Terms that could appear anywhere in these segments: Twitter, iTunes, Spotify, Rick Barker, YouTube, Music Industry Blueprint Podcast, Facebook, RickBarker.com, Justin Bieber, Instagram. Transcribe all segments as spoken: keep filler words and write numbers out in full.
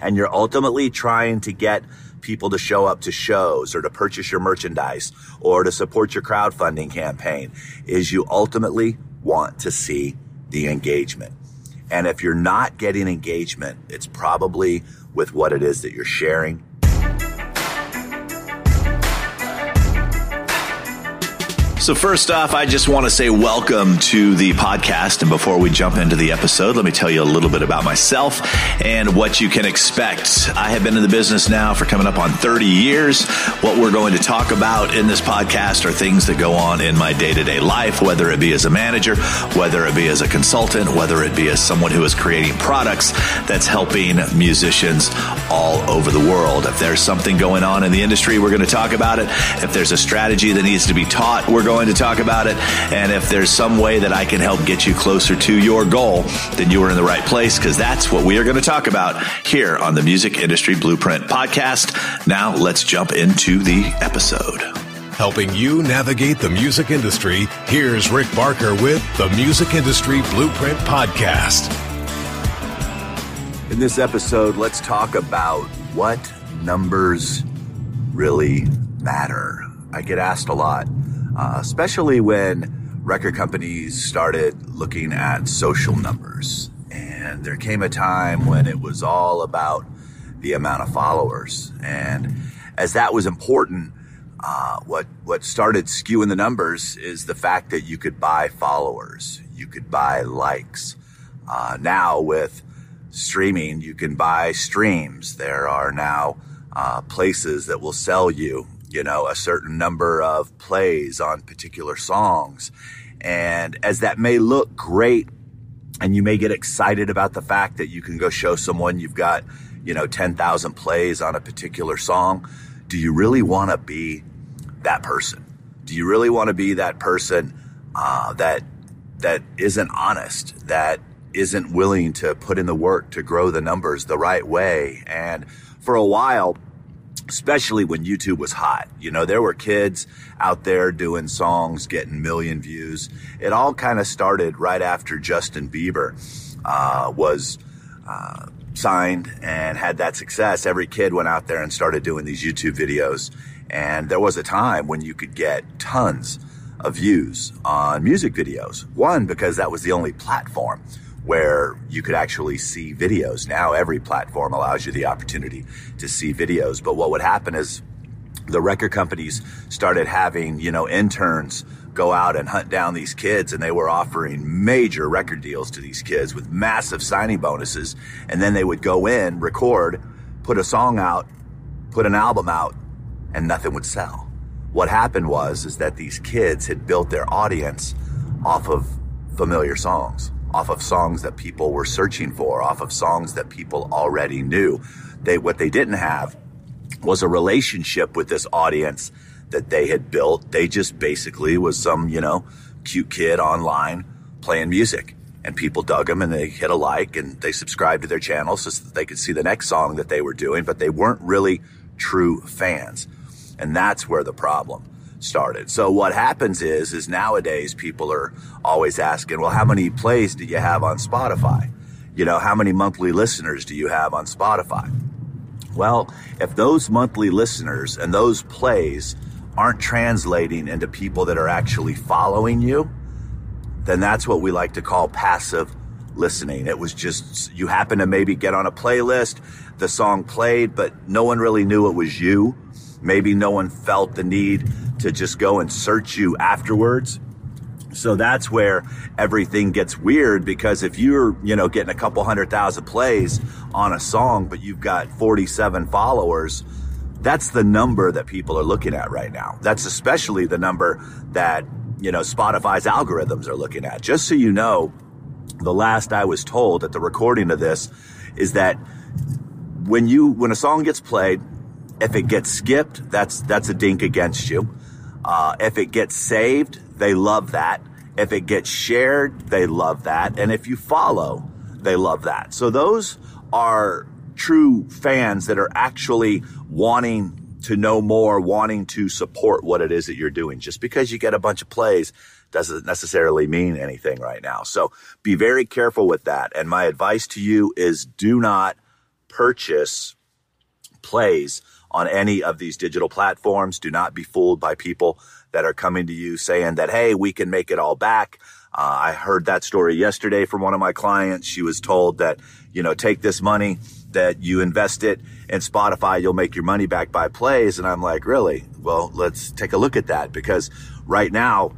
And you're ultimately trying to get people to show up to shows or to purchase your merchandise or to support your crowdfunding campaign, is you ultimately want to see the engagement. And if you're not getting engagement, it's probably with what it is that you're sharing. So first off, I just want to say welcome to the podcast. And before we jump into the episode, let me tell you a little bit about myself and what you can expect. I have been in the business now for coming up on thirty years. What we're going to talk about in this podcast are things that go on in my day-to-day life, whether it be as a manager, whether it be as a consultant, whether it be as someone who is creating products that's helping musicians all over the world. If there's something going on in the industry, we're going to talk about it. If there's a strategy that needs to be taught, we're going to talk about it. And if there's some way that I can help get you closer to your goal, then you are in the right place, because that's what we are going to talk about here on the Music Industry Blueprint Podcast. Now let's jump into the episode. Helping you navigate the music industry, here's Rick Barker with the Music Industry Blueprint Podcast. In this episode, let's talk about what numbers really matter. I get asked a lot. Uh, especially when record companies started looking at social numbers. And there came a time when it was all about the amount of followers. And as that was important, uh, what, what started skewing the numbers is the fact that you could buy followers, you could buy likes. Uh, now with streaming, you can buy streams. There are now uh, places that will sell you you know, a certain number of plays on particular songs. And as that may look great, and you may get excited about the fact that you can go show someone you've got, you know, ten thousand plays on a particular song, do you really want to be that person? Do you really want to be that person uh, that that isn't honest, that isn't willing to put in the work to grow the numbers the right way? And for a while, especially when YouTube was hot, you know, there were kids out there doing songs, getting million views. It all kind of started right after Justin Bieber uh, was uh, signed and had that success. Every kid went out there and started doing these YouTube videos. And there was a time when you could get tons of views on music videos. One, because that was the only platform where you could actually see videos. Now every platform allows you the opportunity to see videos. But what would happen is the record companies started having, you know, interns go out and hunt down these kids, and they were offering major record deals to these kids with massive signing bonuses. And then they would go in, record, put a song out, put an album out, and nothing would sell. What happened was is that these kids had built their audience off of familiar songs, off of songs that people were searching for, off of songs that people already knew. They, what they didn't have was a relationship with this audience that they had built. They just basically was some, you know, cute kid online playing music, and people dug them and they hit a like and they subscribed to their channel so that they could see the next song that they were doing, but they weren't really true fans. And that's where the problem started. So what happens is, is nowadays people are always asking, well, how many plays do you have on Spotify? You know, how many monthly listeners do you have on Spotify? Well, if those monthly listeners and those plays aren't translating into people that are actually following you, then that's what we like to call passive listening. It was just, you happen to maybe get on a playlist, the song played, but no one really knew it was you. Maybe no one felt the need to just go and search you afterwards. So that's where everything gets weird, because if you're, you know, getting a couple hundred thousand plays on a song, but you've got forty-seven followers, that's the number that people are looking at right now. That's especially the number that, you know, Spotify's algorithms are looking at. Just so you know, the last I was told at the recording of this is that when you, when a song gets played, if it gets skipped, that's that's a dink against you. Uh, if it gets saved, they love that. If it gets shared, they love that. And if you follow, they love that. So those are true fans that are actually wanting to know more, wanting to support what it is that you're doing. Just because you get a bunch of plays doesn't necessarily mean anything right now. So be very careful with that. And my advice to you is do not purchase plays on any of these digital platforms. Do not be fooled by people that are coming to you saying that, hey, we can make it all back. Uh, I heard that story yesterday from one of my clients. She was told that, you know, take this money that you invest it in Spotify, you'll make your money back by plays. And I'm like, really? Well, let's take a look at that, because right now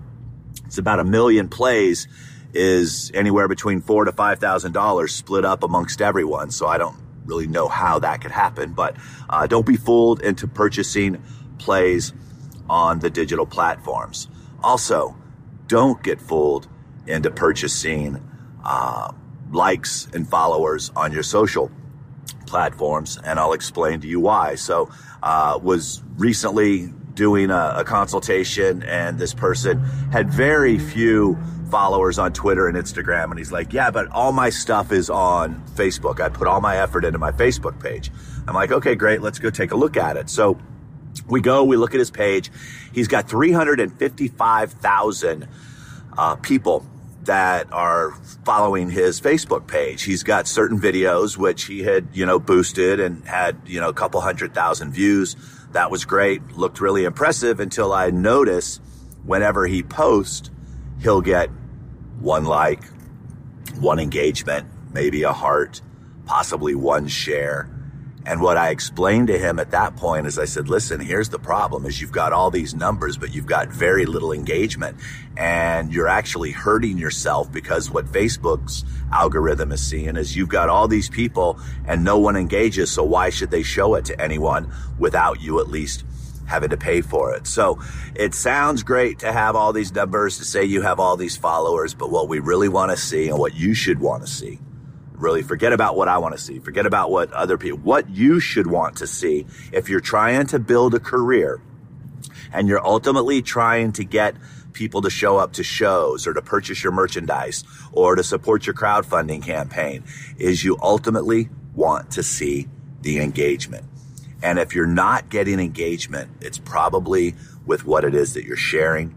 it's about a million plays is anywhere between four to five thousand dollars split up amongst everyone. So I don't really know how that could happen, but uh, don't be fooled into purchasing plays on the digital platforms. Also, don't get fooled into purchasing uh, likes and followers on your social platforms, and I'll explain to you why. So uh was recently doing a, a consultation, and this person had very few followers on Twitter and Instagram, and he's like, yeah, but all my stuff is on Facebook. I put all my effort into my Facebook page. I'm like, okay, great, let's go take a look at it. So we go, we look at his page. He's got three hundred fifty-five thousand uh, people that are following his Facebook page. He's got certain videos which he had, you know, boosted and had, you know, a couple hundred thousand views. That was great. Looked really impressive until I noticed whenever he posts, he'll get one like, one engagement, maybe a heart, possibly one share. And what I explained to him at that point is I said, listen, here's the problem is you've got all these numbers, but you've got very little engagement, and you're actually hurting yourself, because what Facebook's algorithm is seeing is you've got all these people and no one engages. So why should they show it to anyone without you at least having to pay for it? So it sounds great to have all these numbers, to say you have all these followers, but what we really want to see, and what you should want to see, really forget about what I want to see. Forget about what other people, what you should want to see if you're trying to build a career and you're ultimately trying to get people to show up to shows or to purchase your merchandise or to support your crowdfunding campaign, is you ultimately want to see the engagement. And if you're not getting engagement, it's probably with what it is that you're sharing.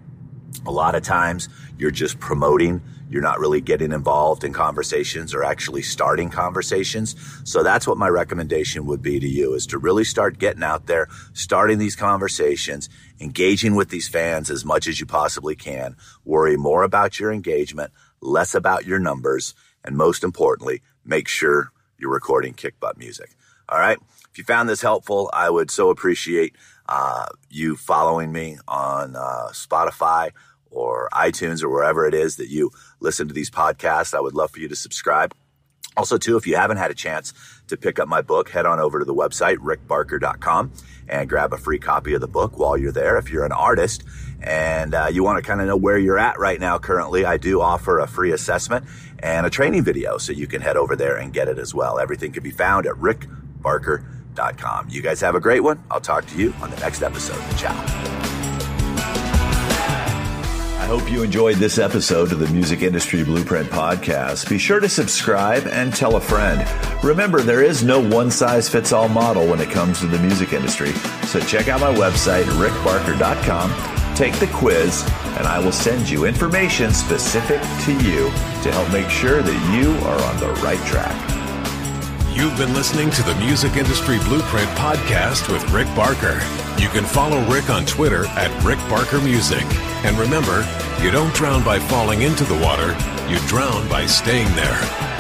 A lot of times you're just promoting. You're not really getting involved in conversations or actually starting conversations. So that's what my recommendation would be to you, is to really start getting out there, starting these conversations, engaging with these fans as much as you possibly can. Worry more about your engagement, less about your numbers, and most importantly, make sure you're recording kick butt music. All right. If you found this helpful, I would so appreciate uh, you following me on uh, Spotify or iTunes or wherever it is that you listen to these podcasts. I would love for you to subscribe. Also, too, if you haven't had a chance to pick up my book, head on over to the website, Rick Barker dot com, and grab a free copy of the book while you're there. If you're an artist and uh, you want to kind of know where you're at right now currently, I do offer a free assessment and a training video, so you can head over there and get it as well. Everything can be found at Rick Barker dot com. You guys have a great one. I'll talk to you on the next episode. Ciao. I hope you enjoyed this episode of the Music Industry Blueprint Podcast. Be sure to subscribe and tell a friend. Remember, there is no one-size-fits-all model when it comes to the music industry. So check out my website, Rick Barker dot com. Take the quiz, and I will send you information specific to you to help make sure that you are on the right track. You've been listening to the Music Industry Blueprint Podcast with Rick Barker. You can follow Rick on Twitter at Rick Barker Music. And remember, you don't drown by falling into the water, you drown by staying there.